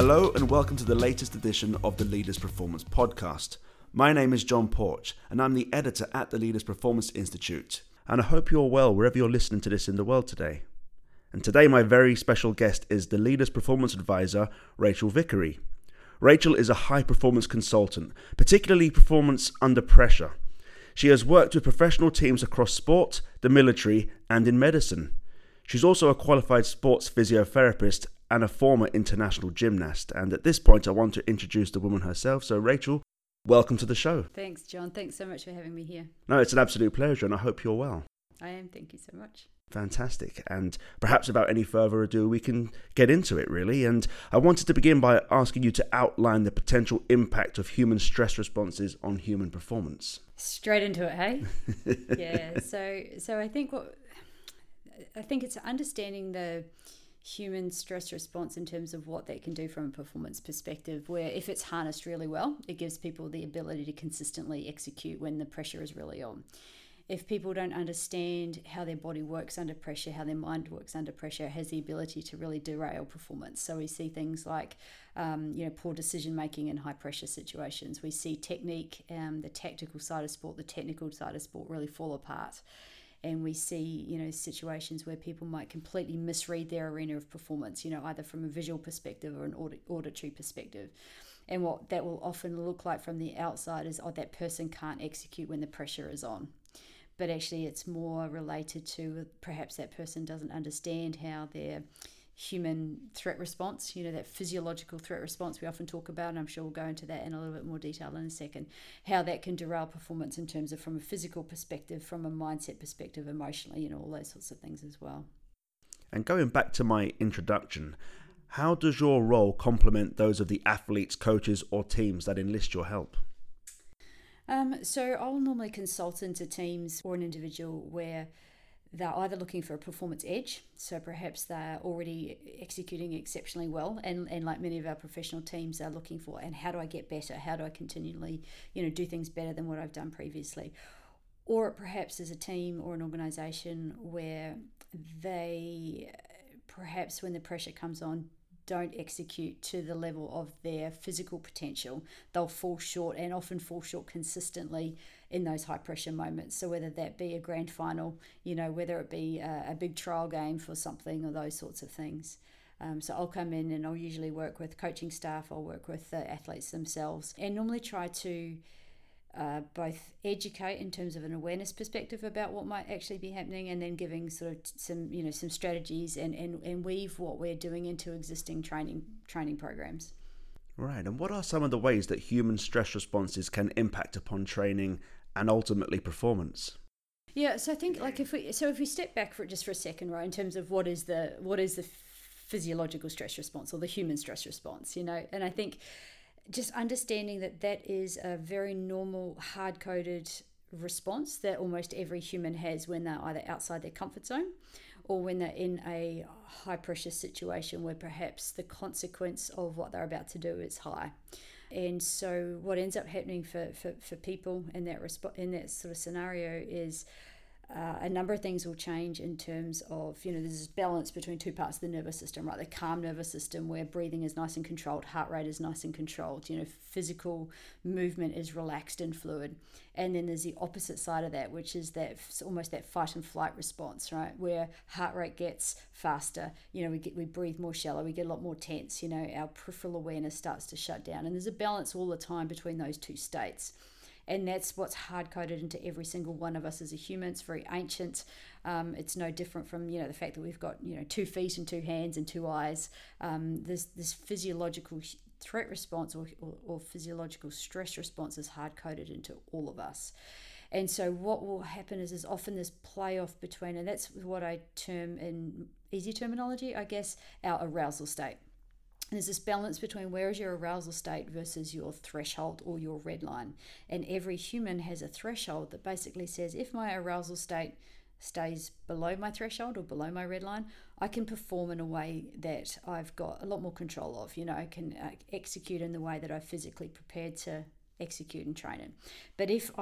Hello and welcome to the latest edition of the Leaders Performance Podcast. My name is John Porch and I'm the editor at the Leaders Performance Institute. And I hope you're well wherever you're listening to this in the world today. And today my very special guest is the Leaders Performance Advisor, Rachel Vickery. Rachel is a high-performance consultant, particularly performance under pressure. She has worked with professional teams across sport, the military and in medicine. She's also a qualified sports physiotherapist and a former international gymnast. And at this point, I want to introduce the woman herself. So Rachel, welcome to the show. Thanks, John. Thanks so much for having me here. No, it's an absolute pleasure and I hope you're well. I am. Thank you so much. Fantastic. And perhaps without any further ado, we can get into it really. And I wanted to begin by asking you to outline the potential impact of human stress responses on human performance. Straight into it, hey? Yeah. So I think it's understanding the human stress response in terms of what that can do from a performance perspective, where if it's harnessed really well, it gives people the ability to consistently execute when the pressure is really on. If people don't understand how their body works under pressure, how their mind works under pressure, it has the ability to really derail performance. So we see things like poor decision making in high pressure situations. We see technique, the tactical side of sport, the technical side of sport really fall apart. And we see, situations where people might completely misread their arena of performance, either from a visual perspective or an auditory perspective. And what that will often look like from the outside is, that person can't execute when the pressure is on. But actually it's more related to perhaps that person doesn't understand how their human threat response, that physiological threat response we often talk about, and I'm sure we'll go into that in a little bit more detail in a second, how that can derail performance in terms of from a physical perspective, from a mindset perspective, emotionally, all those sorts of things as well. And going back to my introduction, how does your role complement those of the athletes, coaches or teams that enlist your help? So I'll normally consult into teams or an individual where they're either looking for a performance edge, so perhaps they're already executing exceptionally well, and like many of our professional teams are looking for, and how do I get better? How do I continually, do things better than what I've done previously? Or it perhaps is a team or an organisation where they, perhaps when the pressure comes on, don't execute to the level of their physical potential. They'll fall short and often fall short consistently in those high pressure moments. So whether that be a grand final, whether it be a big trial game for something or those sorts of things. So I'll come in and I'll usually work with coaching staff. I'll work with the athletes themselves and normally try to both educate in terms of an awareness perspective about what might actually be happening, and then giving sort of some strategies and weave what we're doing into existing training programs. Right. And what are some of the ways that human stress responses can impact upon training and ultimately performance? Yeah. So I think if we step back for a second, right, in terms of what is the physiological stress response or the human stress response, and I think just understanding that is a very normal, hard-coded response that almost every human has when they're either outside their comfort zone or when they're in a high-pressure situation where perhaps the consequence of what they're about to do is high. And so what ends up happening for people in that sort of scenario is a number of things will change in terms of, there's this balance between two parts of the nervous system, right? The calm nervous system where breathing is nice and controlled, heart rate is nice and controlled, physical movement is relaxed and fluid. And then there's the opposite side of that, which is that almost that fight and flight response, right? Where heart rate gets faster, we breathe more shallow, we get a lot more tense, our peripheral awareness starts to shut down. And there's a balance all the time between those two states. And that's what's hard-coded into every single one of us as a human. It's very ancient. It's no different from, the fact that we've got, 2 feet and 2 hands and 2 eyes. This physiological threat response or physiological stress response is hard-coded into all of us. And so what will happen is often this playoff between, and that's what I term in easy terminology, I guess, our arousal state. There's this balance between where is your arousal state versus your threshold or your red line. And every human has a threshold that basically says, if my arousal state stays below my threshold or below my red line, I can perform in a way that I've got a lot more control of. I can execute in the way that I physically prepared to execute and train it. But if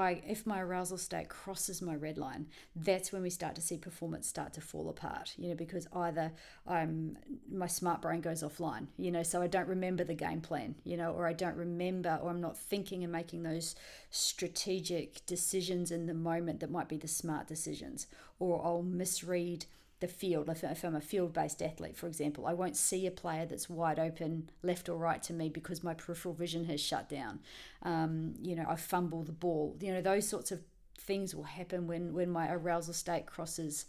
my arousal state crosses my red line, that's when we start to see performance start to fall apart, because either my smart brain goes offline, so I don't remember the game plan, or I don't remember, or I'm not thinking and making those strategic decisions in the moment that might be the smart decisions, or I'll misread the field. If I'm a field-based athlete, for example, I won't see a player that's wide open left or right to me because my peripheral vision has shut down. I fumble the ball. Those sorts of things will happen when my arousal state crosses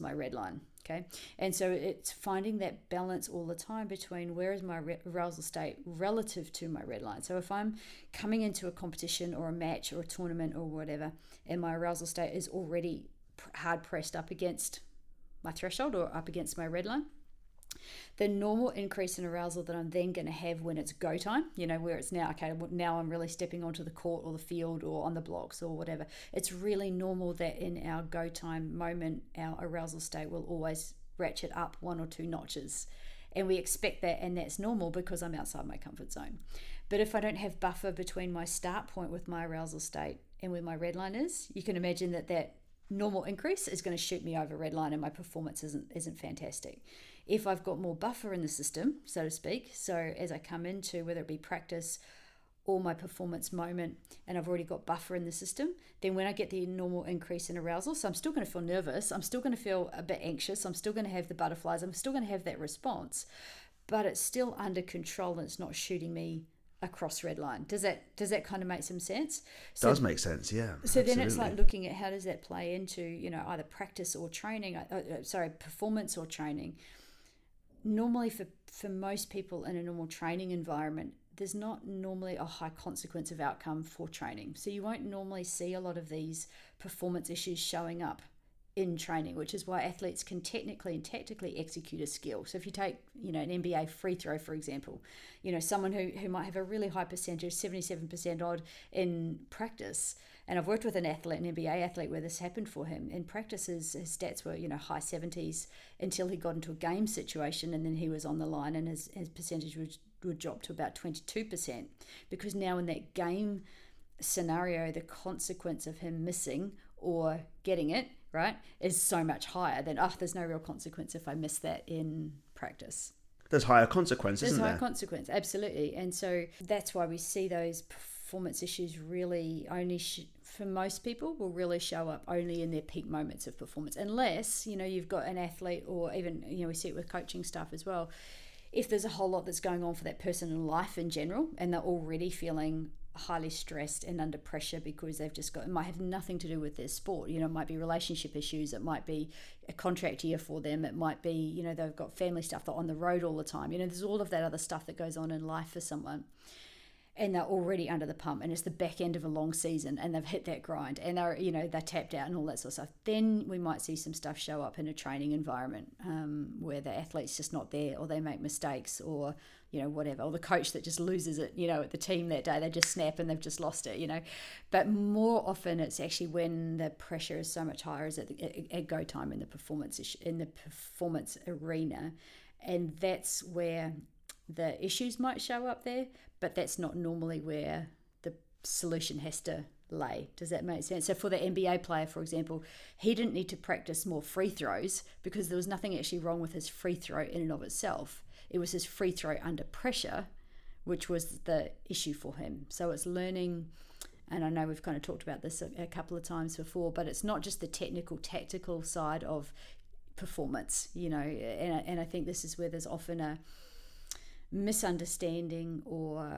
my red line. Okay, and so it's finding that balance all the time between where is my arousal state relative to my red line. So if I'm coming into a competition or a match or a tournament or whatever, and my arousal state is already hard pressed up against my threshold or up against my red line, the normal increase in arousal that I'm then going to have when it's go time, where it's now, okay, now I'm really stepping onto the court or the field or on the blocks or whatever. It's really normal that in our go time moment, our arousal state will always ratchet up one or two notches. And we expect that, and that's normal because I'm outside my comfort zone. But if I don't have buffer between my start point with my arousal state and where my red line is, you can imagine that normal increase is going to shoot me over red line, and my performance isn't fantastic. If I've got more buffer in the system, so to speak, so as I come into, whether it be practice or my performance moment, and I've already got buffer in the system, then when I get the normal increase in arousal, so I'm still going to feel nervous, I'm still going to feel a bit anxious, I'm still going to have the butterflies, I'm still going to have that response, but it's still under control and it's not shooting me across red line. Does that kind of make some sense? So, does make sense, yeah. So absolutely. Then it's like looking at how does that play into either practice or training, performance or training. Normally for most people in a normal training environment, there's not normally a high consequence of outcome for training. So you won't normally see a lot of these performance issues showing up in training, which is why athletes can technically and tactically execute a skill. So if you take, an NBA free throw, for example, someone who might have a really high percentage, 77% odd in practice. And I've worked with an NBA athlete where this happened for him. In practice, his stats were, high 70s until he got into a game situation, and then he was on the line and his percentage would drop to about 22%, because now in that game scenario, the consequence of him missing or getting it right is so much higher than there's no real consequence if I miss that in practice. There's higher consequence, isn't there? There's higher consequence, absolutely. And so that's why we see those performance issues really only for most people will really show up only in their peak moments of performance, unless you've got an athlete, or even we see it with coaching staff as well. If there's a whole lot that's going on for that person in life in general, and they're already feeling highly stressed and under pressure because they've just got, it might have nothing to do with their sport, it might be relationship issues, it might be a contract year for them, it might be they've got family stuff, they're on the road all the time, there's all of that other stuff that goes on in life for someone, and they're already under the pump, and it's the back end of a long season, and they've hit that grind, and they're they're tapped out and all that sort of stuff. Then we might see some stuff show up in a training environment where the athlete's just not there, or they make mistakes, or whatever, or the coach that just loses it, at the team that day, they just snap and they've just lost it, But more often, it's actually when the pressure is so much higher, is at go time in the performance arena, and that's where the issues might show up there. But that's not normally where the solution has to lay. Does that make sense? So for the NBA player, for example, he didn't need to practice more free throws because there was nothing actually wrong with his free throw in and of itself. It was his free throw under pressure, which was the issue for him. So it's learning, and I know we've kind of talked about this a couple of times before, but it's not just the technical, tactical side of performance, and I think this is where there's often a misunderstanding, or,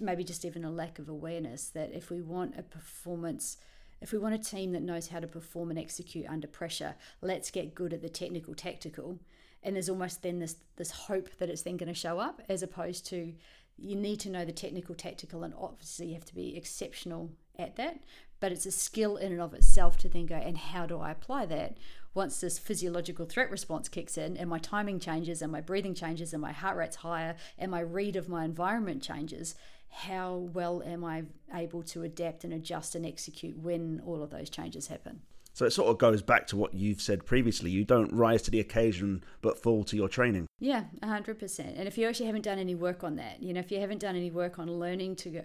maybe just even a lack of awareness that if we want a performance, if we want a team that knows how to perform and execute under pressure, let's get good at the technical, tactical. And there's almost then this hope that it's then going to show up, as opposed to you need to know the technical, tactical, and obviously you have to be exceptional at that. But it's a skill in and of itself to then go, and how do I apply that once this physiological threat response kicks in, and my timing changes, and my breathing changes, and my heart rate's higher, and my read of my environment changes? How well am I able to adapt and adjust and execute when all of those changes happen? So it sort of goes back to what you've said previously. You don't rise to the occasion, but fall to your training. Yeah, 100%. And if you actually haven't done any work on that, you know, if you haven't done any work on learning to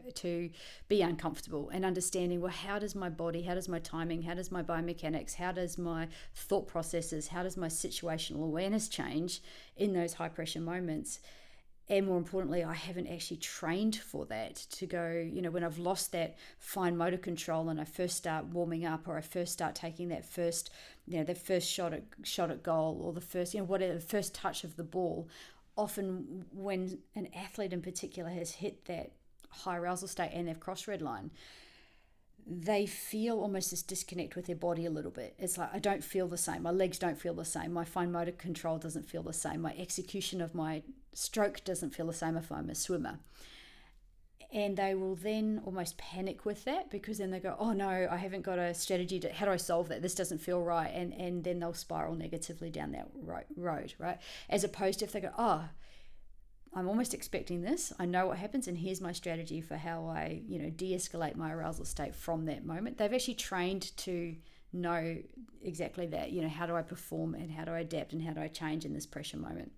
be uncomfortable and understanding, well, how does my body, how does my timing, how does my biomechanics, how does my thought processes, how does my situational awareness change in those high pressure moments? And more importantly, I haven't actually trained for that to go, you know, when I've lost that fine motor control and I first start warming up, or I first start taking that first, you know, the first shot at goal, or the first, you know, whatever, the first touch of the ball. Often when an athlete in particular has hit that high arousal state and they've crossed red line, they feel almost this disconnect with their body a little bit. It's like, I don't feel the same. My legs don't feel the same. My fine motor control doesn't feel the same. My execution of my stroke doesn't feel the same if I'm a swimmer. And they will then almost panic with that, because then they go, oh no, I haven't got a strategy to, how do I solve that? This doesn't feel right. And then they'll spiral negatively down that road, right? As opposed to if they go, oh, I'm almost expecting this. I know what happens, and here's my strategy for how I, you know, de-escalate my arousal state from that moment. They've actually trained to know exactly that, you know, how do I perform and how do I adapt and how do I change in this pressure moment.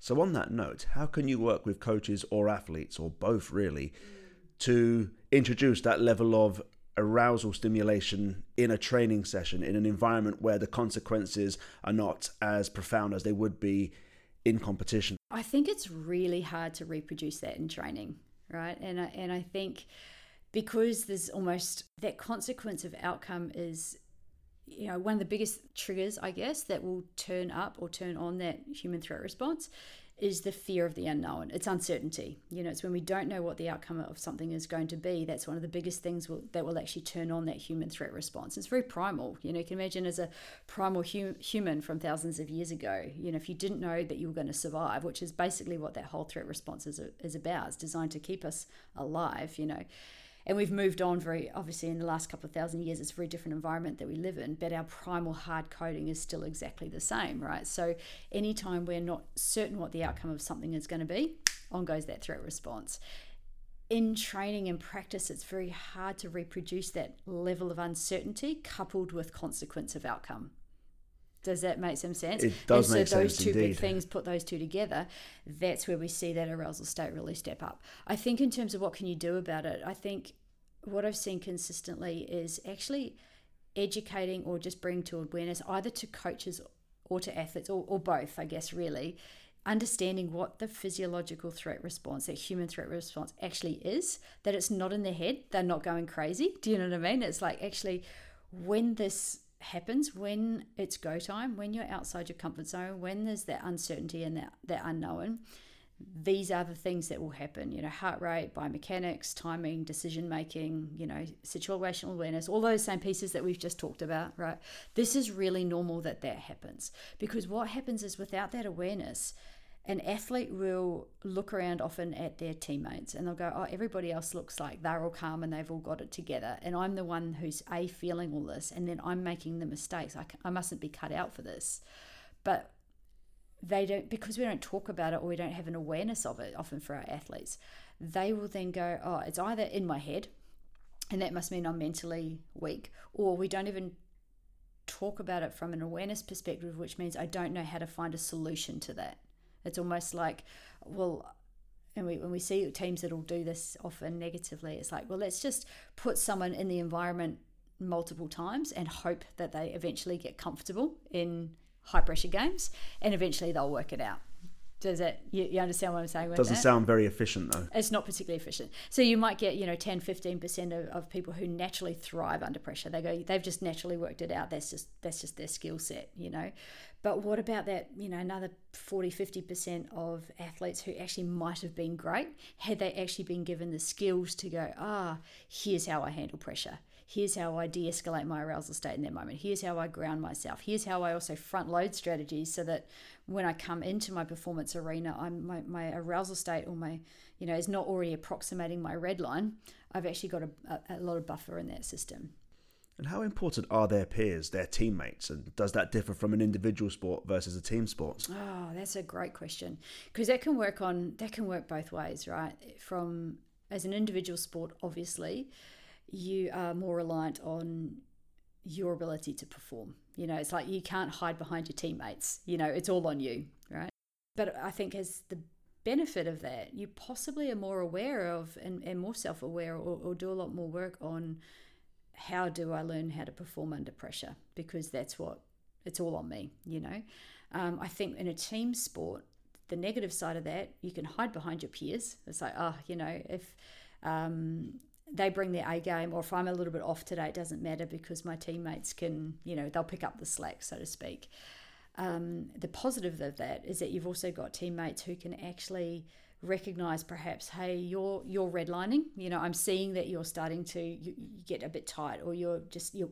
So on that note, how can you work with coaches or athletes, or both really, to introduce that level of arousal stimulation in a training session, in an environment where the consequences are not as profound as they would be in competition? I think it's really hard to reproduce that in training, right? And I think because there's almost that consequence of outcome is, you know, one of the biggest triggers, I guess, that will turn up or turn on that human threat response is the fear of the unknown. It's uncertainty. You know, it's when we don't know what the outcome of something is going to be. That's one of the biggest things that will actually turn on that human threat response. It's very primal. You know, you can imagine as a primal human from thousands of years ago, you know, if you didn't know that you were going to survive, which is basically what that whole threat response is about. It's designed to keep us alive, you know. And we've moved on very, obviously, in the last couple of thousand years. It's a very different environment that we live in, but our primal hard coding is still exactly the same, right? So anytime we're not certain what the outcome of something is going to be, on goes that threat response. In training and practice, it's very hard to reproduce that level of uncertainty coupled with consequence of outcome. Does that make some sense? It does make sense, indeed. And so those two big things, put those two together, that's where we see that arousal state really step up. I think in terms of what can you do about it, I think what I've seen consistently is actually educating or just bringing to awareness, either to coaches or to athletes, or both, I guess, really, understanding what the physiological threat response, that human threat response actually is, that it's not in their head, they're not going crazy. Do you know what I mean? It's like, actually, when this happens, when it's go time, when you're outside your comfort zone, when there's that uncertainty and that unknown, these are the things that will happen. You know, heart rate, biomechanics, timing, decision making, you know, situational awareness, all those same pieces that we've just talked about, right? This is really normal that happens, because what happens is, without that awareness, an athlete will look around often at their teammates and they'll go, oh, everybody else looks like they're all calm and they've all got it together. And I'm the one who's feeling all this, and then I'm making the mistakes. I mustn't be cut out for this. But they don't, because we don't talk about it or we don't have an awareness of it often for our athletes, they will then go, oh, it's either in my head and that must mean I'm mentally weak, or we don't even talk about it from an awareness perspective, which means I don't know how to find a solution to that. It's almost like, well, and when we see teams that'll do this often negatively, it's like, well, let's just put someone in the environment multiple times and hope that they eventually get comfortable in high pressure games, and eventually they'll work it out. Does that, you understand what I'm saying? Doesn't sound very efficient, though. It's not particularly efficient. So you might get, you know, 10, 15% of people who naturally thrive under pressure. They go, they've just naturally worked it out. That's just their skill set, you know. But what about that, you know, another 40, 50% of athletes who actually might have been great had they actually been given the skills to go, here's how I handle pressure. Here's how I de-escalate my arousal state in that moment. Here's how I ground myself. Here's how I also front load strategies so that when I come into my performance arena, my arousal state, or my, you know, is not already approximating my red line. I've actually got a lot of buffer in that system. And how important are their peers, their teammates? And does that differ from an individual sport versus a team sport? Oh, that's a great question, because that can work both ways, right? From, as an individual sport, obviously, you are more reliant on your ability to perform. You know, it's like you can't hide behind your teammates. You know, it's all on you, right? But I think as the benefit of that, you possibly are more aware of and more self-aware or do a lot more work on how do I learn how to perform under pressure, because that's what it's all on me, you know. I think in a team sport, the negative side of that, you can hide behind your peers. It's like, oh, you know, if they bring their A game, or if I'm a little bit off today, it doesn't matter because my teammates can, you know, they'll pick up the slack, so to speak. The positive of that is that you've also got teammates who can actually recognize perhaps, hey, you're redlining, you know, I'm seeing that you're starting to you get a bit tight, or you're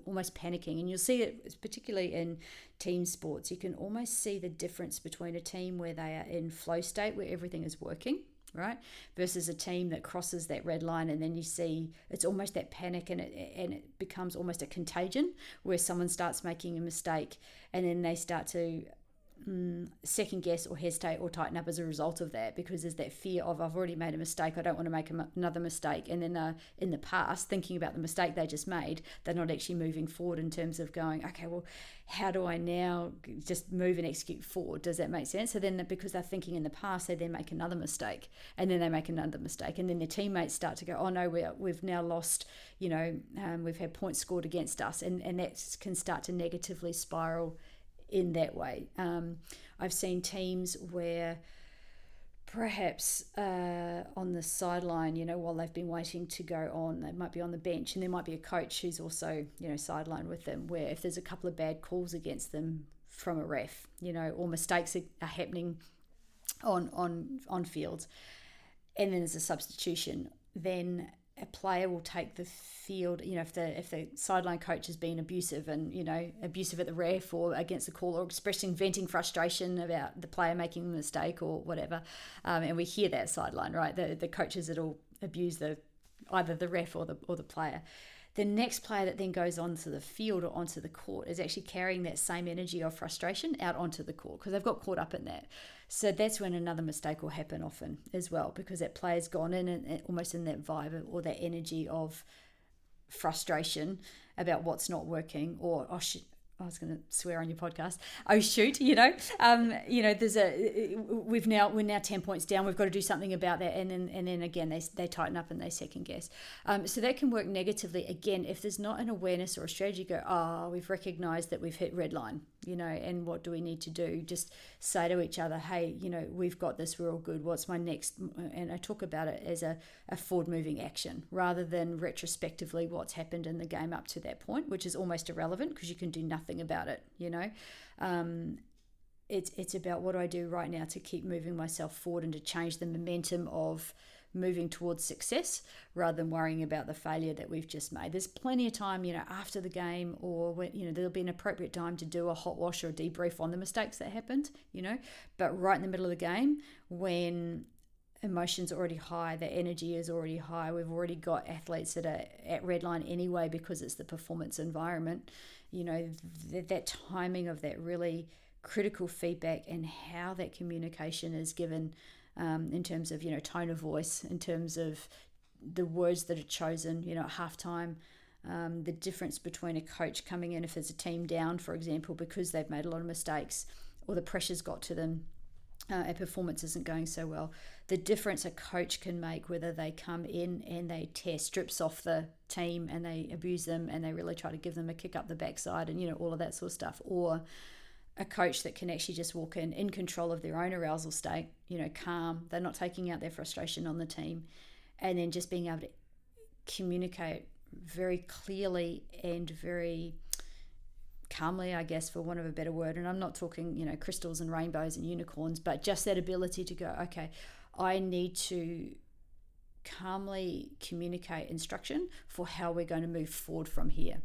almost panicking. And you'll see it particularly in team sports. You can almost see the difference between a team where they are in flow state, where everything is working, right, versus a team that crosses that red line, and then you see it's almost that panic, and it becomes almost a contagion where someone starts making a mistake and then they start to second guess or hesitate or tighten up as a result of that, because there's that fear of, I've already made a mistake, I don't want to make another mistake. And then in the past, thinking about the mistake they just made, they're not actually moving forward in terms of going, okay, well, how do I now just move and execute forward? Does that make sense? So then, because they're thinking in the past, they then make another mistake, and then they make another mistake, and then their teammates start to go, oh no, we've now lost, you know, we've had points scored against us, and that can start to negatively spiral in that way. I've seen teams where perhaps on the sideline, you know, while they've been waiting to go on, they might be on the bench, and there might be a coach who's also, you know, sidelined with them, where if there's a couple of bad calls against them from a ref, you know, or mistakes are happening on field, and then there's a substitution, then a player will take the field, you know, if the sideline coach has been abusive and, you know, abusive at the ref or against the call, or expressing, venting frustration about the player making a mistake or whatever. And we hear that sideline, right? The coaches that'll abuse either the ref or the player. The next player that then goes onto the field or onto the court is actually carrying that same energy of frustration out onto the court, because they've got caught up in that. So that's when another mistake will happen often as well, because that player's gone in and almost in that vibe or that energy of frustration about what's not working, or, oh shit, I was going to swear on your podcast. Oh shoot, you know, we're now 10 points down. We've got to do something about that, and then again they tighten up and they second guess. So that can work negatively again if there's not an awareness or a strategy. Go, oh, we've recognised that we've hit red line, you know, and what do we need to do? Just say to each other, hey, you know, we've got this. We're all good. What's my next? And I talk about it as a forward moving action rather than retrospectively what's happened in the game up to that point, which is almost irrelevant because you can do nothing about it, you know. It's about what do I do right now to keep moving myself forward and to change the momentum of moving towards success rather than worrying about the failure that we've just made. There's plenty of time, you know, after the game, or when, you know, there'll be an appropriate time to do a hot wash or a debrief on the mistakes that happened, you know, but right in the middle of the game, when emotions are already high, the energy is already high, we've already got athletes that are at red line anyway because it's the performance environment, you know, that timing of that really critical feedback and how that communication is given in terms of, you know, tone of voice, in terms of the words that are chosen, you know, at halftime. The difference between a coach coming in if there's a team down, for example, because they've made a lot of mistakes or the pressure's got to them, a performance isn't going so well. The difference a coach can make, whether they come in and they tear strips off the team and they abuse them and they really try to give them a kick up the backside and, you know, all of that sort of stuff, or a coach that can actually just walk in control of their own arousal state, you know, calm, they're not taking out their frustration on the team, and then just being able to communicate very clearly and very calmly, I guess, for want of a better word. And I'm not talking, you know, crystals and rainbows and unicorns, but just that ability to go, okay, I need to calmly communicate instruction for how we're going to move forward from here.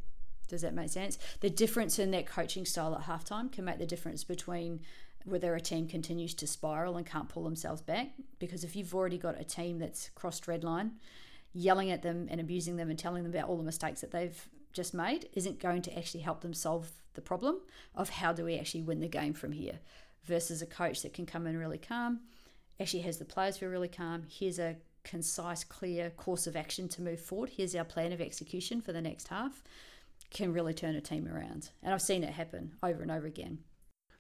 Does that make sense? The difference in that coaching style at halftime can make the difference between whether a team continues to spiral and can't pull themselves back, because if you've already got a team that's crossed red line, yelling at them and abusing them and telling them about all the mistakes that they've just made isn't going to actually help them solve the problem of how do we actually win the game from here, versus a coach that can come in really calm, actually has the players feel really calm, here's a concise, clear course of action to move forward, here's our plan of execution for the next half, can really turn a team around. And I've seen it happen over and over again.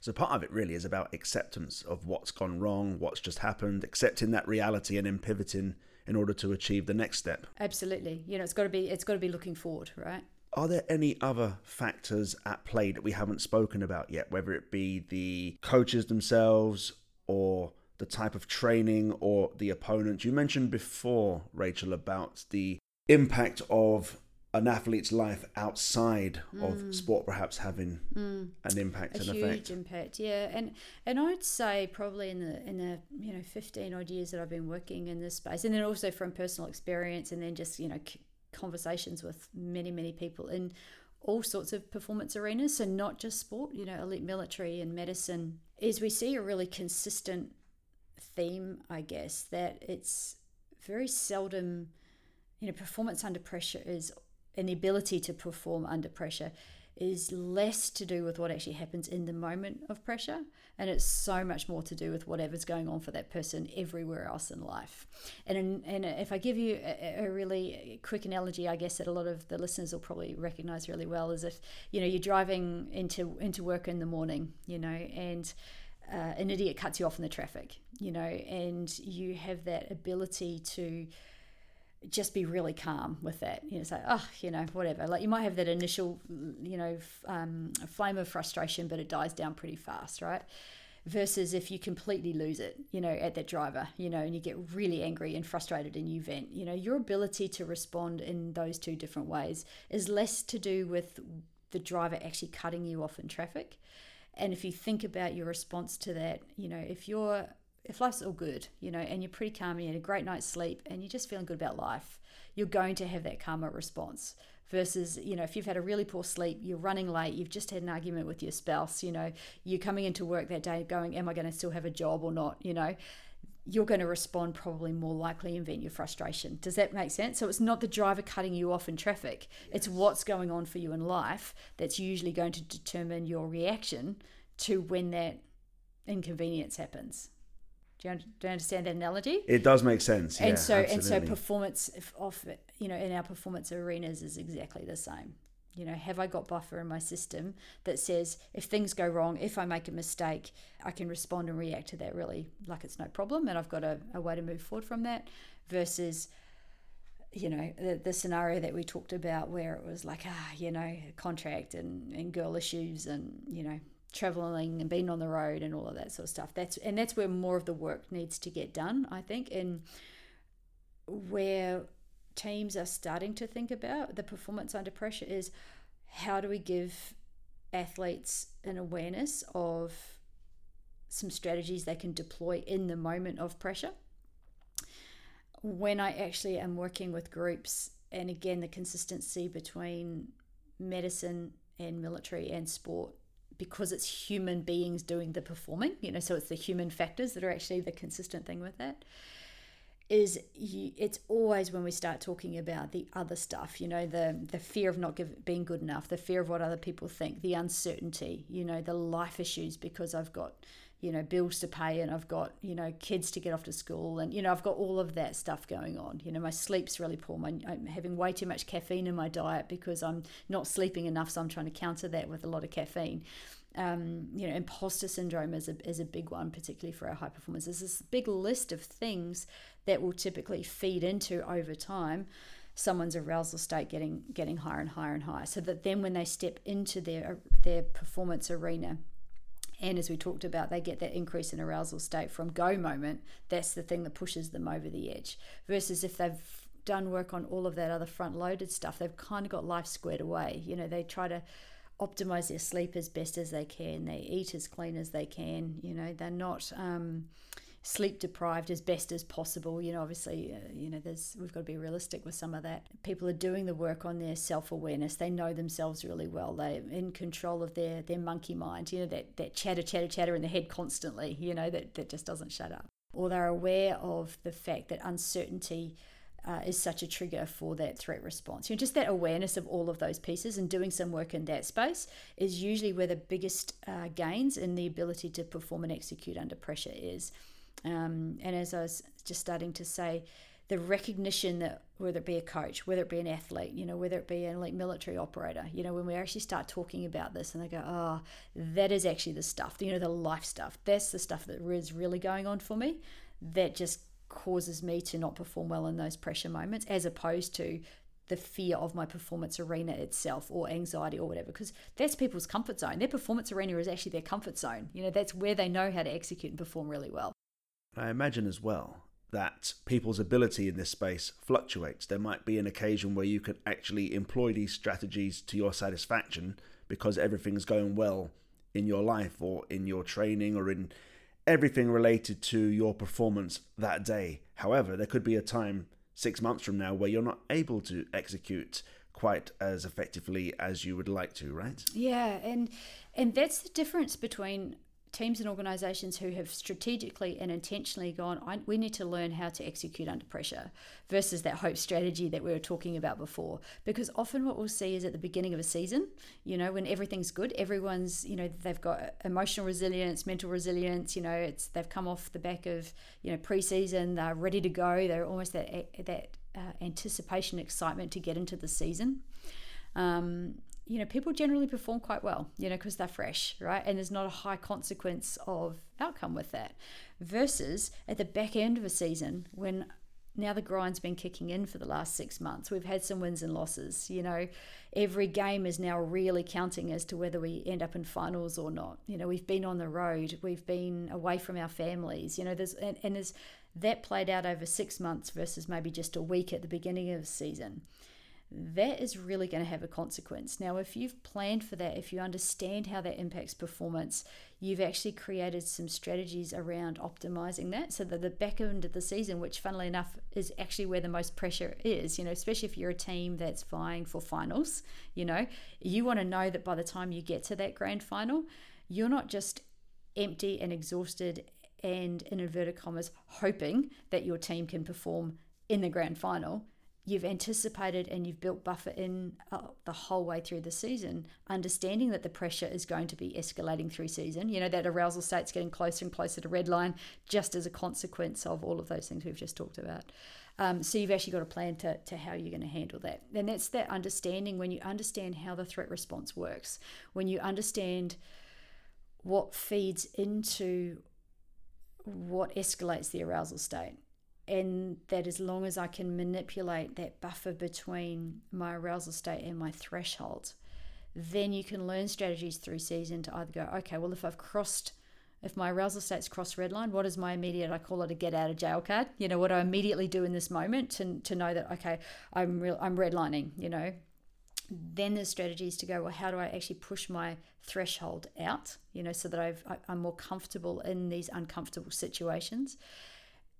So part of it really is about acceptance of what's gone wrong, what's just happened, accepting that reality and then pivoting in order to achieve the next step. Absolutely. You know, it's got to be looking forward, right? Are there any other factors at play that we haven't spoken about yet, whether it be the coaches themselves or the type of training or the opponent? You mentioned before, Rachel, about the impact of an athlete's life outside of sport perhaps having an impact and effect. A huge impact, yeah. And I would say probably in the 15 odd years that I've been working in this space, and then also from personal experience, and then just conversations with many people in all sorts of performance arenas, so not just sport, elite military and medicine, is we see a really consistent theme, I guess, that it's very seldom, performance under pressure is an ability to perform under pressure is less to do with what actually happens in the moment of pressure, and it's so much more to do with whatever's going on for that person everywhere else in life. And if I give you a really quick analogy, I guess that a lot of the listeners will probably recognize really well, is if you're driving into work in the morning, and an idiot cuts you off in the traffic, and you have that ability to just be really calm with that. It's like, whatever. Like, you might have that initial, flame of frustration, but it dies down pretty fast, right? Versus if you completely lose it, at that driver, and you get really angry and frustrated and you vent, your ability to respond in those two different ways is less to do with the driver actually cutting you off in traffic. And if you think about your response to that, if life's all good, and you're pretty calm and you had a great night's sleep and you're just feeling good about life, you're going to have that calmer response. Versus, if you've had a really poor sleep, you're running late, you've just had an argument with your spouse, you're coming into work that day going, am I going to still have a job or not? You're going to respond probably more likely and vent your frustration. Does that make sense? So it's not the driver cutting you off in traffic. Yes. It's what's going on for you in life that's usually going to determine your reaction to when that inconvenience happens. Do you understand that analogy? It does make sense. Yeah, and so performance of in our performance arenas is exactly the same. Have I got buffer in my system that says if things go wrong, if I make a mistake, I can respond and react to that really like it's no problem, and I've got a way to move forward from that. Versus, the scenario that we talked about where it was like contract and girl issues and traveling and being on the road and all of that sort of stuff. That's where more of the work needs to get done, I think, and where teams are starting to think about the performance under pressure is how do we give athletes an awareness of some strategies they can deploy in the moment of pressure. When I actually am working with groups, and again, the consistency between medicine and military and sport, because it's human beings doing the performing, so it's the human factors that are actually the consistent thing with that, it's always when we start talking about the other stuff, the fear of not being good enough, the fear of what other people think, the uncertainty, the life issues, because I've got, bills to pay, and I've got, kids to get off to school, and, I've got all of that stuff going on. My sleep's really poor. I'm having way too much caffeine in my diet because I'm not sleeping enough, so I'm trying to counter that with a lot of caffeine. Imposter syndrome is a big one, particularly for our high performers. There's this big list of things that will typically feed into, over time, someone's arousal state getting higher and higher and higher, so that then when they step into their performance arena, and as we talked about, they get that increase in arousal state from go moment. That's the thing that pushes them over the edge. Versus if they've done work on all of that other front-loaded stuff, they've kind of got life squared away. They try to optimize their sleep as best as they can, they eat as clean as they can, they're not sleep deprived as best as possible. Obviously, we've got to be realistic with some of that. People are doing the work on their self-awareness. They know themselves really well. They're in control of their monkey mind, that chatter in the head constantly, that just doesn't shut up. Or they're aware of the fact that uncertainty is such a trigger for that threat response. Just that awareness of all of those pieces and doing some work in that space is usually where the biggest gains in the ability to perform and execute under pressure is. And as I was just starting to say, the recognition that whether it be a coach, whether it be an athlete, you know, whether it be an elite military operator, you know, when we actually start talking about this and they go, oh, that is actually the stuff, you know, the life stuff. That's the stuff that is really going on for me. That just causes me to not perform well in those pressure moments, as opposed to the fear of my performance arena itself, or anxiety or whatever, because that's people's comfort zone. Their performance arena is actually their comfort zone. You know, that's where they know how to execute and perform really well. I imagine as well that people's ability in this space fluctuates. There might be an occasion where you could actually employ these strategies to your satisfaction because everything's going well in your life or in your training or in everything related to your performance that day. However, there could be a time 6 months from now where you're not able to execute quite as effectively as you would like to, right? Yeah, and that's the difference between teams and organizations who have strategically and intentionally gone, we need to learn how to execute under pressure, versus that hope strategy that we were talking about before. Because often what we'll see is at the beginning of a season, you know, when everything's good, everyone's, you know, they've got emotional resilience, mental resilience, you know, it's, they've come off the back of, you know, preseason, they're ready to go. They're almost that anticipation, excitement to get into the season. You know, people generally perform quite well, you know, because they're fresh, right? And there's not a high consequence of outcome with that. Versus at the back end of a season, when now the grind's been kicking in for the last 6 months, we've had some wins and losses, you know, every game is now really counting as to whether we end up in finals or not. You know, we've been on the road, we've been away from our families, you know, there's that played out over 6 months versus maybe just a week at the beginning of the season. That is really going to have a consequence. Now, if you've planned for that, if you understand how that impacts performance, you've actually created some strategies around optimizing that, so that the back end of the season, which funnily enough is actually where the most pressure is, you know, especially if you're a team that's vying for finals, you know, you want to know that by the time you get to that grand final, you're not just empty and exhausted and, in inverted commas, hoping that your team can perform in the grand final. You've anticipated and you've built buffer in the whole way through the season, understanding that the pressure is going to be escalating through season. You know, that arousal state's getting closer and closer to red line, just as a consequence of all of those things we've just talked about. So you've actually got a plan to how you're going to handle that. And that's that understanding, when you understand how the threat response works, when you understand what feeds into what escalates the arousal state. And that as long as I can manipulate that buffer between my arousal state and my threshold, then you can learn strategies through season to either go, okay, well, if my arousal state's crossed red line, what is my immediate, I call it a get out of jail card. You know, what do I immediately do in this moment to know that, okay, I'm redlining, you know. Then there's strategies to go, well, how do I actually push my threshold out, you know, so that I'm more comfortable in these uncomfortable situations.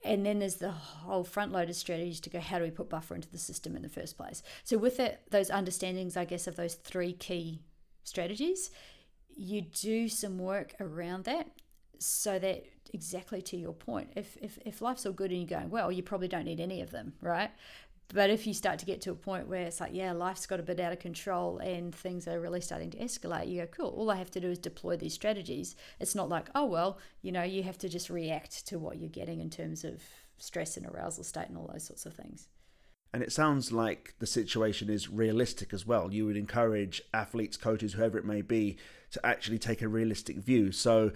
And then there's the whole front-loaded strategies to go, how do we put buffer into the system in the first place? So with that, those understandings, I guess, of those three key strategies, you do some work around that, so that exactly to your point, if life's all good and you're going well, you probably don't need any of them, right? But if you start to get to a point where it's like, yeah, life's got a bit out of control and things are really starting to escalate, you go, cool, all I have to do is deploy these strategies. It's not like, oh, well, you know, you have to just react to what you're getting in terms of stress and arousal state and all those sorts of things. And it sounds like the situation is realistic as well. You would encourage athletes, coaches, whoever it may be, to actually take a realistic view. So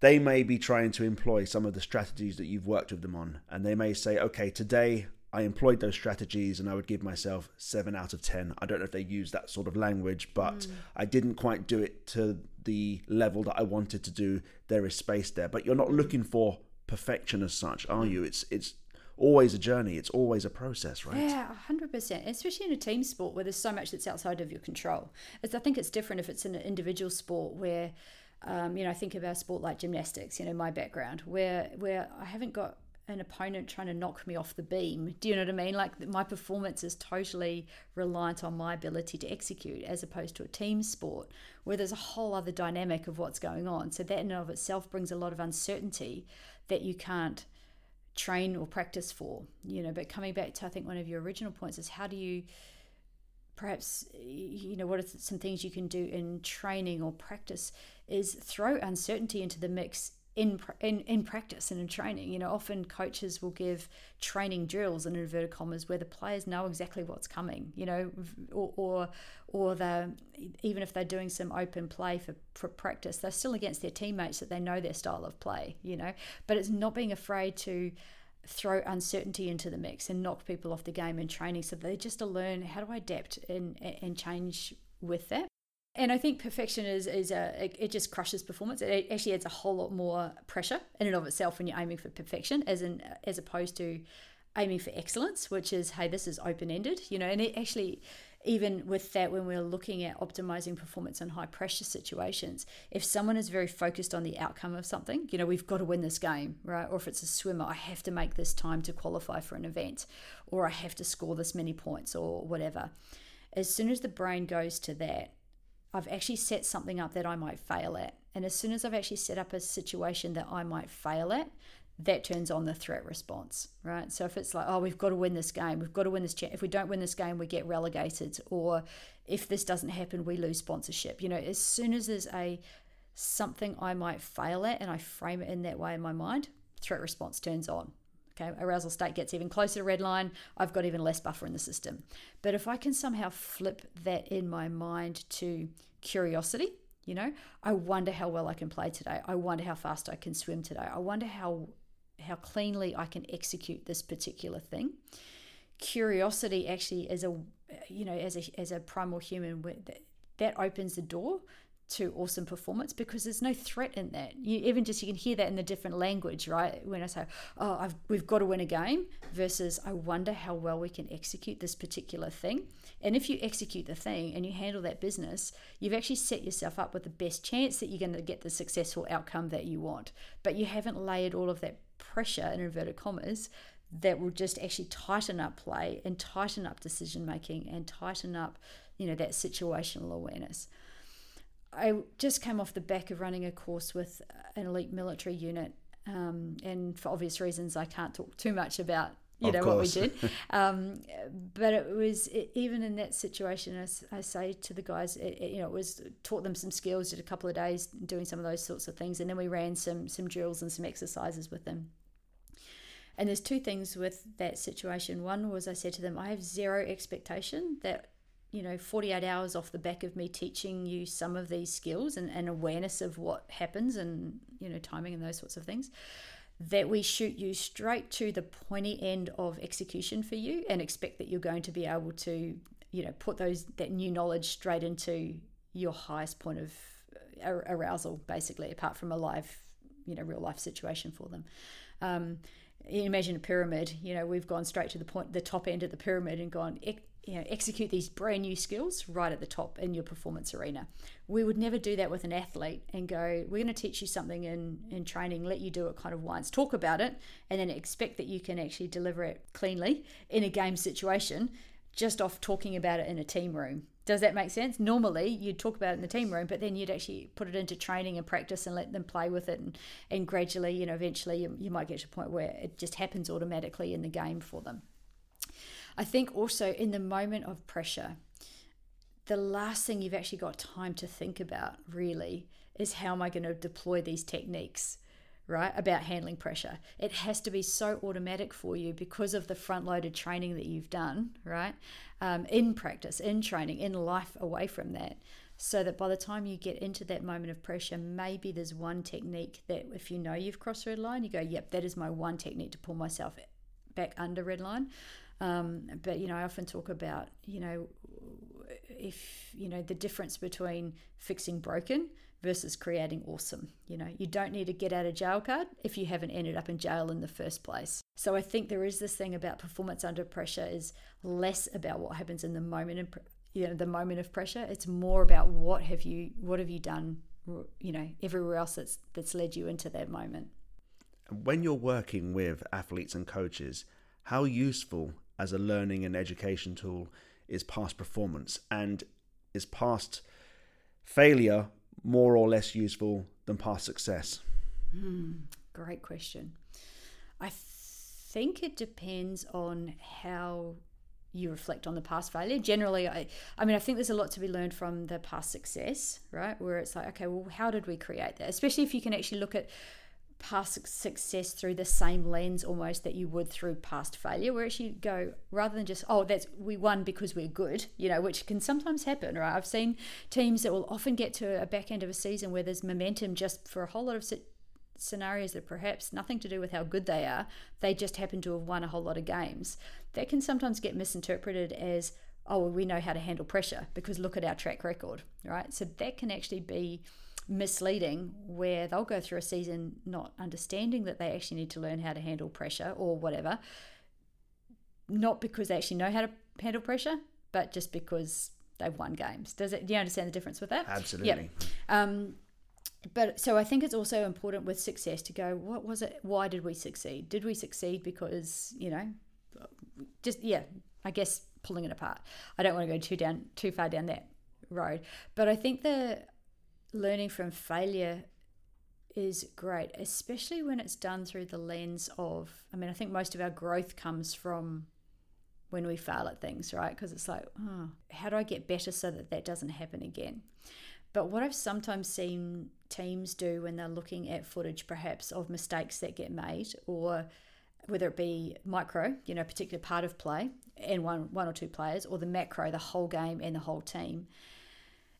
they may be trying to employ some of the strategies that you've worked with them on. And they may say, okay, today I employed those strategies and I would give myself 7 out of 10. I don't know if they use that sort of language, but I didn't quite do it to the level that I wanted to do. There is space there, but you're not looking for perfection as such, are you? It's always a journey. It's always a process, right? Yeah, 100%. Especially in a team sport where there's so much that's outside of your control. I think it's different if it's in an individual sport where, you know, I think of our sport like gymnastics, you know, my background, where I haven't got an opponent trying to knock me off the beam. Do you know what I mean? Like, my performance is totally reliant on my ability to execute, as opposed to a team sport where there's a whole other dynamic of what's going on. So that in and of itself brings a lot of uncertainty that you can't train or practice for, you know. But coming back to, I think one of your original points is, how do you perhaps, you know, what are some things you can do in training or practice is throw uncertainty into the mix in practice and in training. You know, often coaches will give training drills in inverted commas where the players know exactly what's coming, you know, or they're, even if they're doing some open play for practice, they're still against their teammates that they know their style of play, you know. But it's not being afraid to throw uncertainty into the mix and knock people off the game in training, so they just to learn how to adapt and change with that. And I think perfection it just crushes performance. It actually adds a whole lot more pressure in and of itself when you're aiming for perfection, as opposed to aiming for excellence, which is, hey, this is open-ended, you know. And it actually, even with that, when we're looking at optimizing performance in high pressure situations, if someone is very focused on the outcome of something, you know, we've got to win this game, right? Or if it's a swimmer, I have to make this time to qualify for an event, or I have to score this many points or whatever. As soon as the brain goes to that, I've actually set something up that I might fail at. And as soon as I've actually set up a situation that I might fail at, that turns on the threat response, right? So if it's like, oh, we've got to win this game, we've got to win this if we don't win this game, we get relegated, or if this doesn't happen, we lose sponsorship. You know, as soon as there's something I might fail at and I frame it in that way in my mind, threat response turns on. Okay, arousal state gets even closer to red line, I've got even less buffer in the system. But if I can somehow flip that in my mind to curiosity, you know, I wonder how well I can play today, I wonder how fast I can swim today, I wonder how cleanly I can execute this particular thing. Curiosity actually is as a primal human, that opens the door to awesome performance, because there's no threat in that. You can hear that in the different language, right? When I say, oh, we've got to win a game, versus I wonder how well we can execute this particular thing. And if you execute the thing and you handle that business, you've actually set yourself up with the best chance that you're going to get the successful outcome that you want. But you haven't layered all of that pressure, in inverted commas, that will just actually tighten up play and tighten up decision making and tighten up, you know, that situational awareness. I just came off the back of running a course with an elite military unit, and for obvious reasons I can't talk too much about what we did, but it was, even in that situation, I say to the guys, taught them some skills, did a couple of days doing some of those sorts of things, and then we ran some drills and some exercises with them. And there's two things with that situation. One was, I said to them, I have zero expectation that 48 hours off the back of me teaching you some of these skills and awareness of what happens and, timing and those sorts of things, that we shoot you straight to the pointy end of execution for you and expect that you're going to be able to, put that new knowledge straight into your highest point of arousal, basically, apart from a live, real life situation for them. Imagine a pyramid, we've gone straight to the top end of the pyramid and gone, execute these brand new skills right at the top in your performance arena. We would never do that with an athlete and go, we're going to teach you something in training, let you do it kind of once, talk about it, and then expect that you can actually deliver it cleanly in a game situation just off talking about it in a team room. Does that make sense? Normally you'd talk about it in the team room, but then you'd actually put it into training and practice and let them play with it, and gradually, eventually you might get to a point where it just happens automatically in the game for them. I think also in the moment of pressure, the last thing you've actually got time to think about really is, how am I going to deploy these techniques, right, about handling pressure? It has to be so automatic for you because of the front-loaded training that you've done, right, in practice, in training, in life away from that, so that by the time you get into that moment of pressure, maybe there's one technique that, if you know you've crossed red line, you go, yep, that is my one technique to pull myself back under red line. But, I often talk about, the difference between fixing broken versus creating awesome. You don't need a get out of jail card if you haven't ended up in jail in the first place. So I think there is this thing about performance under pressure is less about what happens in the moment, and the moment of pressure. It's more about what have you done, everywhere else that's led you into that moment. When you're working with athletes and coaches, how useful as a learning and education tool is past performance, and is past failure more or less useful than past success? Great question. I think it depends on how you reflect on the past failure. Generally, I think there's a lot to be learned from the past success, right? Where it's like, okay, well, how did we create that? Especially if you can actually look at past success through the same lens almost that you would through past failure, where actually you go, rather than just, oh, that's, we won because we're good, you know, which can sometimes happen, right? I've seen teams that will often get to a back end of a season where there's momentum just for a whole lot of scenarios that perhaps nothing to do with how good they are, they just happen to have won a whole lot of games. That can sometimes get misinterpreted as, oh, well, we know how to handle pressure because look at our track record, right? So that can actually be misleading, where they'll go through a season not understanding that they actually need to learn how to handle pressure or whatever, not because they actually know how to handle pressure, but just because they've won games. Do you understand the difference with that? Absolutely. Yep. But so I think it's also important with success to go, what was it? Why did we succeed? Did we succeed because, you know, just, yeah, I guess pulling it apart. I don't want to go too far down that road, but I think the learning from failure is great, especially when it's done through the lens of, I mean, I think most of our growth comes from when we fail at things, right? Because it's like, oh, how do I get better so that that doesn't happen again? But what I've sometimes seen teams do when they're looking at footage, perhaps of mistakes that get made, or whether it be micro, you know, particular part of play and one or two players, or the macro, the whole game and the whole team,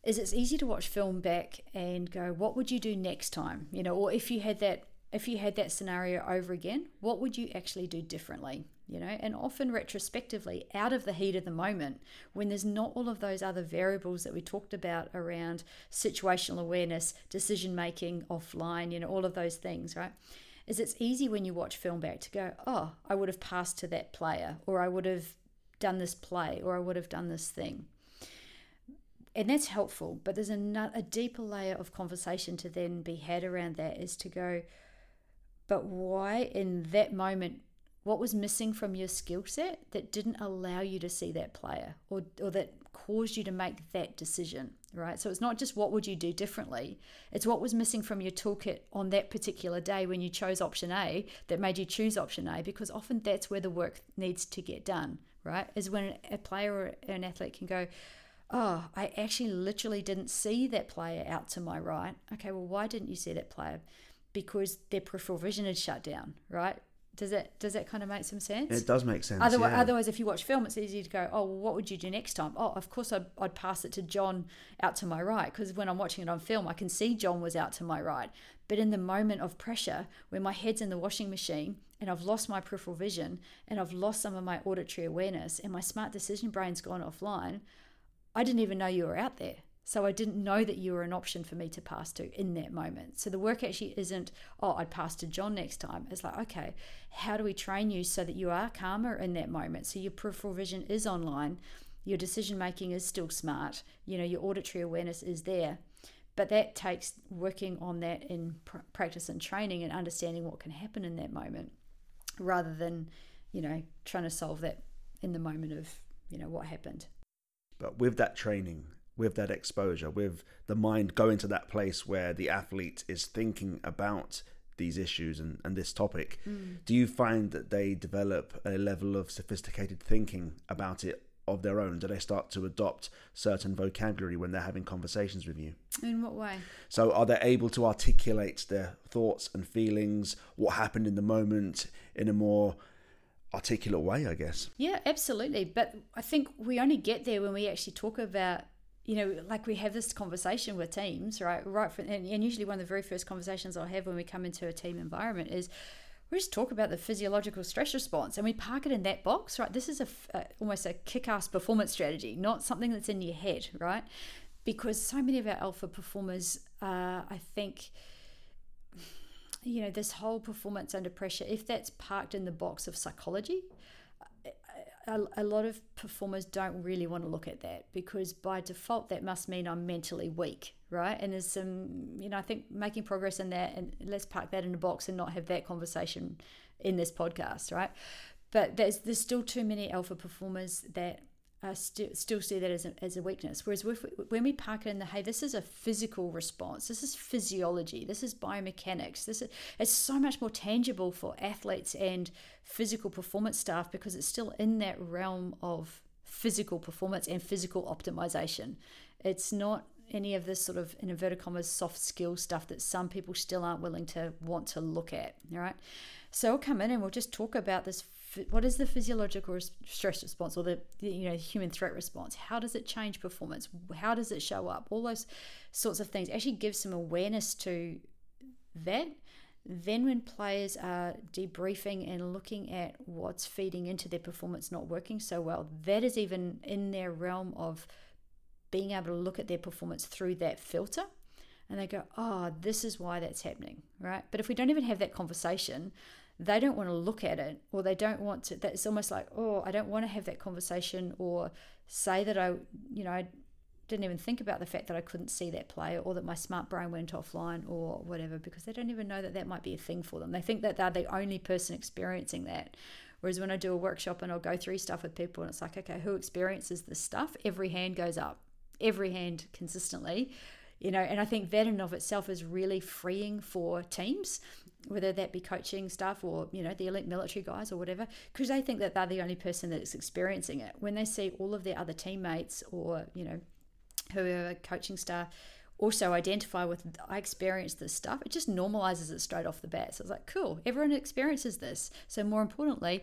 is it's easy to watch film back and go, what would you do next time? You know, or if you had that scenario over again, what would you actually do differently? You know, and often retrospectively, out of the heat of the moment, when there's not all of those other variables that we talked about around situational awareness, decision making offline, you know, all of those things, right? Is it's easy when you watch film back to go, oh, I would have passed to that player, or I would have done this play, or I would have done this thing. And that's helpful, but there's a deeper layer of conversation to then be had around that, is to go, but why in that moment, what was missing from your skill set that didn't allow you to see that player, or that caused you to make that decision, right? So it's not just what would you do differently, it's what was missing from your toolkit on that particular day when you chose option A that made you choose option A, because often that's where the work needs to get done, right? Is when a player or an athlete can go, oh, I actually literally didn't see that player out to my right. Okay, well, why didn't you see that player? Because their peripheral vision had shut down, right? Does that kind of make some sense? It does make sense. Otherwise, if you watch film, it's easy to go, oh, well, what would you do next time? Oh, of course, I'd pass it to John out to my right, because when I'm watching it on film, I can see John was out to my right. But in the moment of pressure, where my head's in the washing machine and I've lost my peripheral vision and I've lost some of my auditory awareness and my smart decision brain's gone offline, I didn't even know you were out there. So I didn't know that you were an option for me to pass to in that moment. So the work actually isn't, oh, I'd pass to John next time. It's like, okay, how do we train you so that you are calmer in that moment? So your peripheral vision is online, your decision-making is still smart, you know, your auditory awareness is there. But that takes working on that in practice and training and understanding what can happen in that moment, rather than, you know, trying to solve that in the moment of, you know, what happened. But with that training, with that exposure, with the mind going to that place where the athlete is thinking about these issues and this topic, do you find that they develop a level of sophisticated thinking about it of their own? Do they start to adopt certain vocabulary when they're having conversations with you? In what way? So are they able to articulate their thoughts and feelings, what happened in the moment, in a more articulate way, I guess? Yeah, absolutely. But I think we only get there when we actually talk about, you know, like we have this conversation with teams, right? And usually one of the very first conversations I'll have when we come into a team environment is we just talk about the physiological stress response and we park it in that box, right? This is almost a kick-ass performance strategy, not something that's in your head, right? Because so many of our alpha performers, I think, you know, this whole performance under pressure, if that's parked in the box of psychology, a lot of performers don't really want to look at that, because by default that must mean I'm mentally weak, right? And there's some, you know, I think making progress in that, and let's park that in a box and not have that conversation in this podcast, right? But there's still too many alpha performers that still see that as a weakness. Whereas when we park it in the, hey, this is a physical response, this is physiology, this is biomechanics, it's so much more tangible for athletes and physical performance staff, because it's still in that realm of physical performance and physical optimization. It's not any of this sort of, in inverted commas, soft skill stuff that some people still aren't willing to want to look at, all right? So we'll come in and we'll just talk about this. What is the physiological stress response, or the human threat response? How does it change performance? How does it show up? All those sorts of things. Actually give some awareness to that. Then when players are debriefing and looking at what's feeding into their performance not working so well, that is even in their realm of being able to look at their performance through that filter. And they go, oh, this is why that's happening, right? But if we don't even have that conversation, they don't want to look at it, or they don't want to. It's almost like, oh, I don't want to have that conversation, or say that I didn't even think about the fact that I couldn't see that player, or that my smart brain went offline, or whatever, because they don't even know that that might be a thing for them. They think that they're the only person experiencing that. Whereas when I do a workshop and I'll go through stuff with people, and it's like, okay, who experiences this stuff? Every hand goes up, every hand consistently, and I think that in and of itself is really freeing for teams, whether that be coaching staff or, the elite military guys or whatever, because they think that they're the only person that's experiencing it. When they see all of their other teammates or, whoever coaching staff also identify with, I experience this stuff, it just normalizes it straight off the bat. So it's like, cool, everyone experiences this. So more importantly,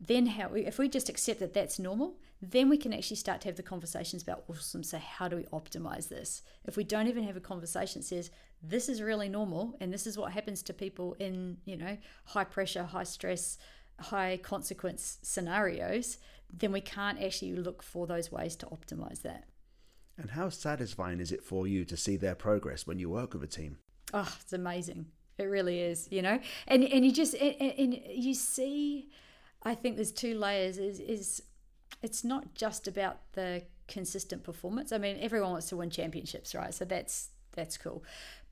then if we just accept that that's normal, then we can actually start to have the conversations about, awesome, so how do we optimize this? If we don't even have a conversation that says, this is really normal, and this is what happens to people in, high pressure, high stress, high consequence scenarios, then we can't actually look for those ways to optimize that. And how satisfying is it for you to see their progress when you work with a team? Oh, it's amazing. It really is, and you just, and you see, I think there's two layers is it's not just about the consistent performance. I mean, everyone wants to win championships, right? So that's cool.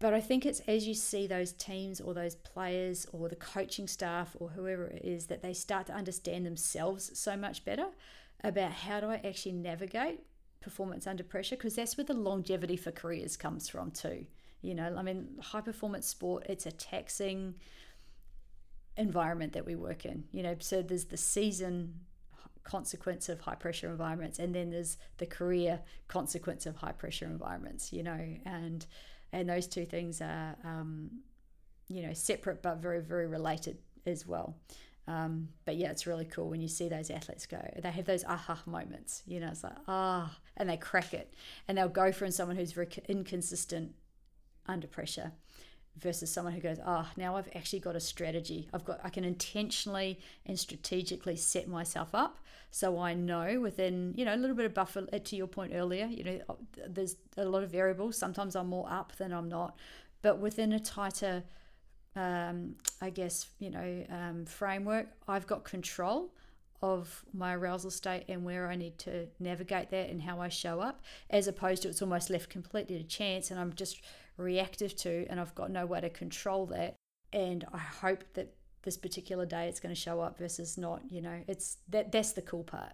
But I think it's as you see those teams or those players or the coaching staff or whoever it is, that they start to understand themselves so much better about, how do I actually navigate performance under pressure? Because that's where the longevity for careers comes from too. I mean, high performance sport, it's a taxing environment that we work in, so there's the season consequence of high pressure environments, and then there's the career consequence of high pressure environments, and those two things are separate but very, very related as well. But yeah, it's really cool when you see those athletes go, they have those aha moments, it's like, and they crack it, and they'll go for someone who's very inconsistent under pressure versus someone who goes, now I've actually got a strategy. I can intentionally and strategically set myself up. So I know within, a little bit of buffer, to your point earlier, there's a lot of variables. Sometimes I'm more up than I'm not, but within a tighter, framework, I've got control of my arousal state and where I need to navigate that and how I show up, as opposed to it's almost left completely to chance, and I'm just reactive to, and I've got no way to control that, and I hope that this particular day it's going to show up versus not. It's that's the cool part.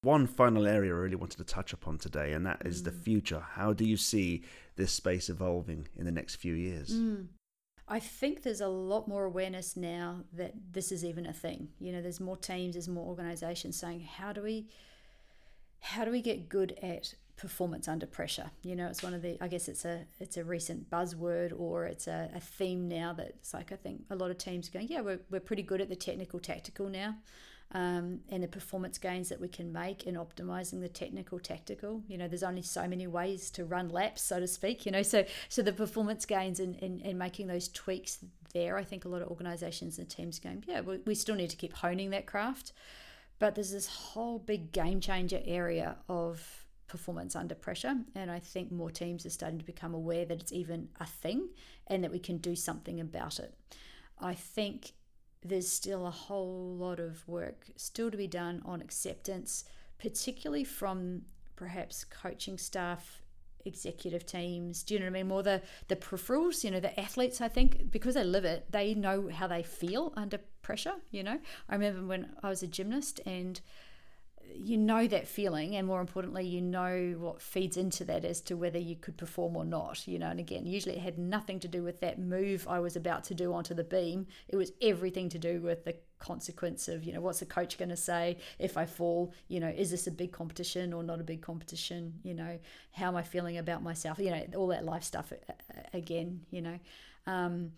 One final area I really wanted to touch upon today, and that is the future. How do you see this space evolving in the next few years? I think there's a lot more awareness now that this is even a thing. There's more teams, there's more organizations saying, how do we get good at performance under pressure? It's one of the, I guess it's a recent buzzword, or it's a theme now that's like, I think a lot of teams are going, yeah, we're pretty good at the technical tactical now, and the performance gains that we can make in optimizing the technical tactical. There's only so many ways to run laps, so to speak, so the performance gains and making those tweaks there, I think a lot of organizations and teams are going, yeah, we still need to keep honing that craft. But there's this whole big game changer area of performance under pressure, and I think more teams are starting to become aware that it's even a thing and that we can do something about it. I think there's still a whole lot of work still to be done on acceptance, particularly from perhaps coaching staff, executive teams, do you know what I mean? More the peripherals, the athletes, I think, because they live it, they know how they feel under pressure, I remember when I was a gymnast, and that feeling, and more importantly, what feeds into that as to whether you could perform or not, and again, usually it had nothing to do with that move I was about to do onto the beam. It was everything to do with the consequence of, you know, what's the coach going to say if I fall? You know, is this a big competition or not a big competition? You know, how am I feeling about myself? You know, all that life stuff again, you know.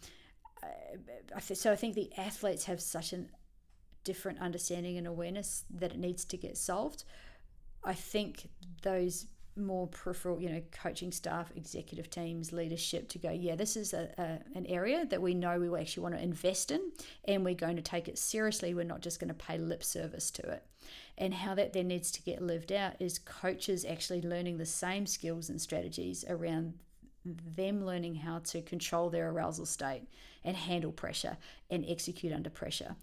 So I think the athletes have such a different understanding and awareness that it needs to get solved. I think those more peripheral, you know, coaching staff, executive teams, leadership to go, yeah, this is an area that we know we actually want to invest in, and we're going to take it seriously. We're not just going to pay lip service to it. And how that then needs to get lived out is coaches actually learning the same skills and strategies around them learning how to control their arousal state and handle pressure and execute under pressure.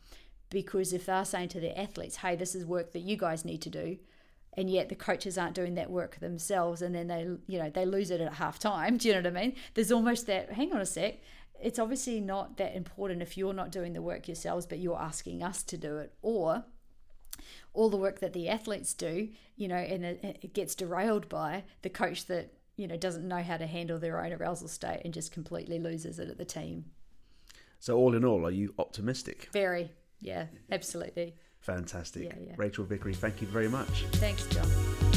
Because if they're saying to their athletes, hey, this is work that you guys need to do, and yet the coaches aren't doing that work themselves, and then they, you know, they lose it at halftime. Do you know what I mean? There's almost that, hang on a sec, it's obviously not that important if you're not doing the work yourselves, but you're asking us to do it. Or all the work that the athletes do, you know, and it gets derailed by the coach that, you know, doesn't know how to handle their own arousal state and just completely loses it at the team. So all in all, are you optimistic? Very, yeah, absolutely. Fantastic. Yeah, yeah. Rachel Vickery, thank you very much. Thanks, John.